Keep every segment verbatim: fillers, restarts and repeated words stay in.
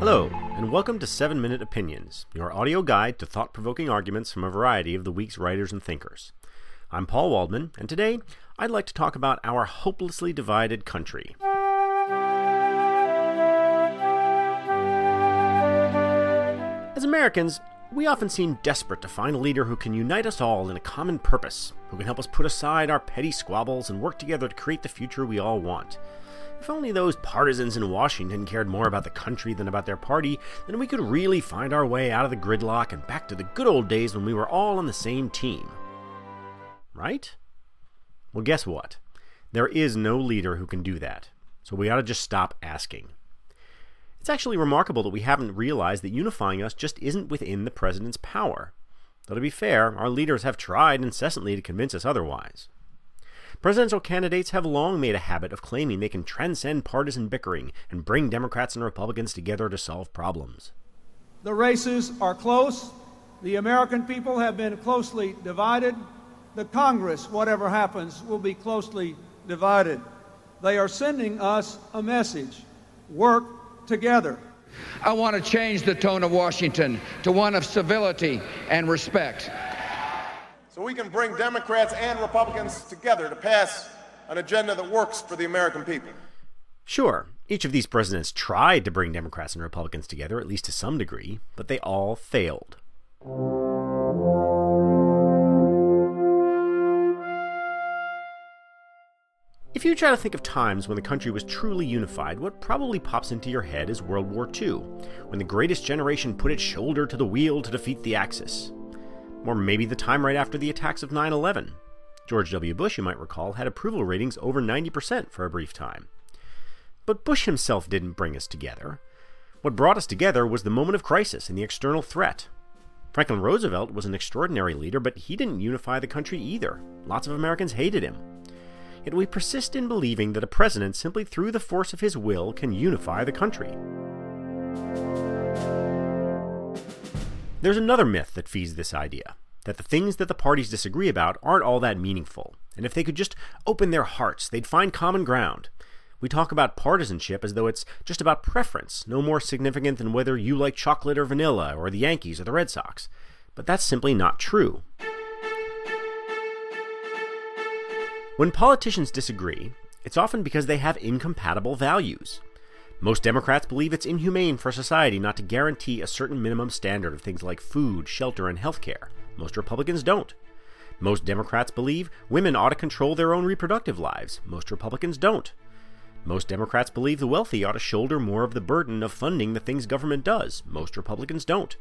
Hello, and welcome to seven minute Opinions, your audio guide to thought-provoking arguments from a variety of the week's writers and thinkers. I'm Paul Waldman, and today I'd like to talk about our hopelessly divided country. As Americans, we often seem desperate to find a leader who can unite us all in a common purpose, who can help us put aside our petty squabbles and work together to create the future we all want. If only those partisans in Washington cared more about the country than about their party, then we could really find our way out of the gridlock and back to the good old days when we were all on the same team. Right? Well, guess what? There is no leader who can do that, so we ought to just stop asking. It's actually remarkable that we haven't realized that unifying us just isn't within the president's power. Though to be fair, our leaders have tried incessantly to convince us otherwise. Presidential candidates have long made a habit of claiming they can transcend partisan bickering and bring Democrats and Republicans together to solve problems. The races are close. The American people have been closely divided. The Congress, whatever happens, will be closely divided. They are sending us a message. Work together. I want to change the tone of Washington to one of civility and respect. So we can bring Democrats and Republicans together to pass an agenda that works for the American people. Sure, each of these presidents tried to bring Democrats and Republicans together, at least to some degree, but they all failed. If you try to think of times when the country was truly unified, what probably pops into your head is World War Two, when the greatest generation put its shoulder to the wheel to defeat the Axis. Or maybe the time right after the attacks of nine eleven. George W. Bush, you might recall, had approval ratings over ninety percent for a brief time. But Bush himself didn't bring us together. What brought us together was the moment of crisis and the external threat. Franklin Roosevelt was an extraordinary leader, but he didn't unify the country either. Lots of Americans hated him. Yet we persist in believing that a president simply through the force of his will can unify the country. There's another myth that feeds this idea, that the things that the parties disagree about aren't all that meaningful, and if they could just open their hearts, they'd find common ground. We talk about partisanship as though it's just about preference, no more significant than whether you like chocolate or vanilla, or the Yankees or the Red Sox. But that's simply not true. When politicians disagree, it's often because they have incompatible values. Most Democrats believe it's inhumane for society not to guarantee a certain minimum standard of things like food, shelter, and health care. Most Republicans don't. Most Democrats believe women ought to control their own reproductive lives. Most Republicans don't. Most Democrats believe the wealthy ought to shoulder more of the burden of funding the things government does. Most Republicans don't.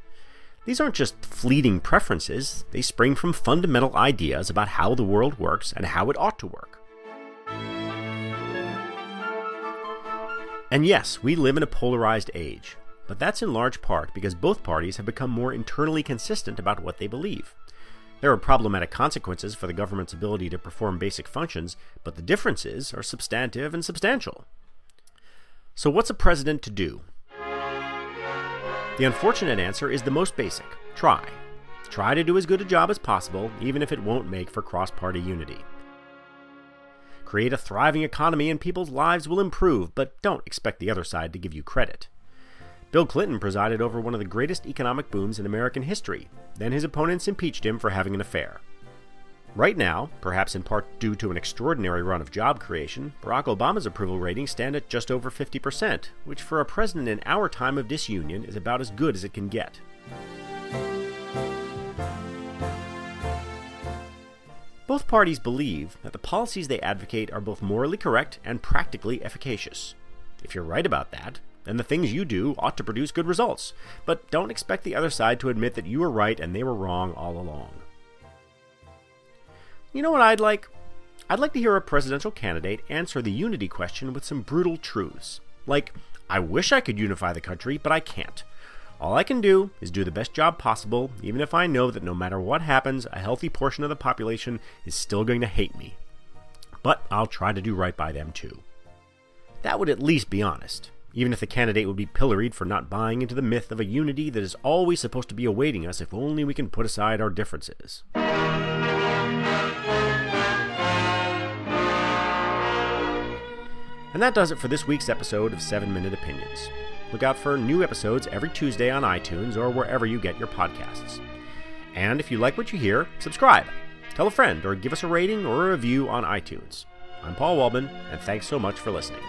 These aren't just fleeting preferences. They spring from fundamental ideas about how the world works and how it ought to work. And yes, we live in a polarized age, but that's in large part because both parties have become more internally consistent about what they believe. There are problematic consequences for the government's ability to perform basic functions, but the differences are substantive and substantial. So what's a president to do? The unfortunate answer is the most basic: try. Try to do as good a job as possible, even if it won't make for cross-party unity. Create a thriving economy and people's lives will improve, but don't expect the other side to give you credit. Bill Clinton presided over one of the greatest economic booms in American history. Then his opponents impeached him for having an affair. Right now, perhaps in part due to an extraordinary run of job creation, Barack Obama's approval ratings stand at just over fifty percent, which for a president in our time of disunion is about as good as it can get. Both parties believe that the policies they advocate are both morally correct and practically efficacious. If you're right about that, then the things you do ought to produce good results, but don't expect the other side to admit that you were right and they were wrong all along. You know what I'd like? I'd like to hear a presidential candidate answer the unity question with some brutal truths, like, I wish I could unify the country, but I can't. All I can do is do the best job possible, even if I know that no matter what happens, a healthy portion of the population is still going to hate me. But I'll try to do right by them, too. That would at least be honest, even if the candidate would be pilloried for not buying into the myth of a unity that is always supposed to be awaiting us if only we can put aside our differences. And that does it for this week's episode of seven minute Opinions. Look out for new episodes every Tuesday on iTunes or wherever you get your podcasts. And if you like what you hear, subscribe, tell a friend, or give us a rating or a review on iTunes. I'm Paul Waldman, and thanks so much for listening.